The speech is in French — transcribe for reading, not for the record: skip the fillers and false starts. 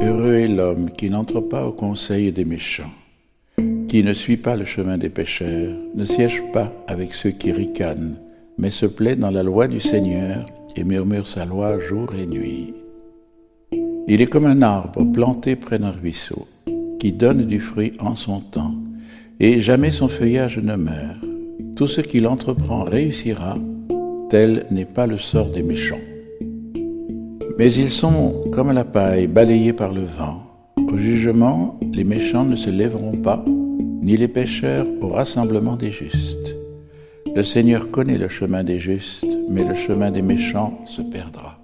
Heureux est l'homme qui n'entre pas au conseil des méchants, qui ne suit pas le chemin des pécheurs, ne siège pas avec ceux qui ricanent, mais se plaît dans la loi du Seigneur et murmure sa loi jour et nuit. Il est comme un arbre planté près d'un ruisseau, qui donne du fruit en son temps, et jamais son feuillage ne meurt. Tout ce qu'il entreprend réussira, tel n'est pas le sort des méchants. Mais ils sont comme la paille balayée par le vent. Au jugement, les méchants ne se lèveront pas, ni les pécheurs au rassemblement des justes. Le Seigneur connaît le chemin des justes, mais le chemin des méchants se perdra.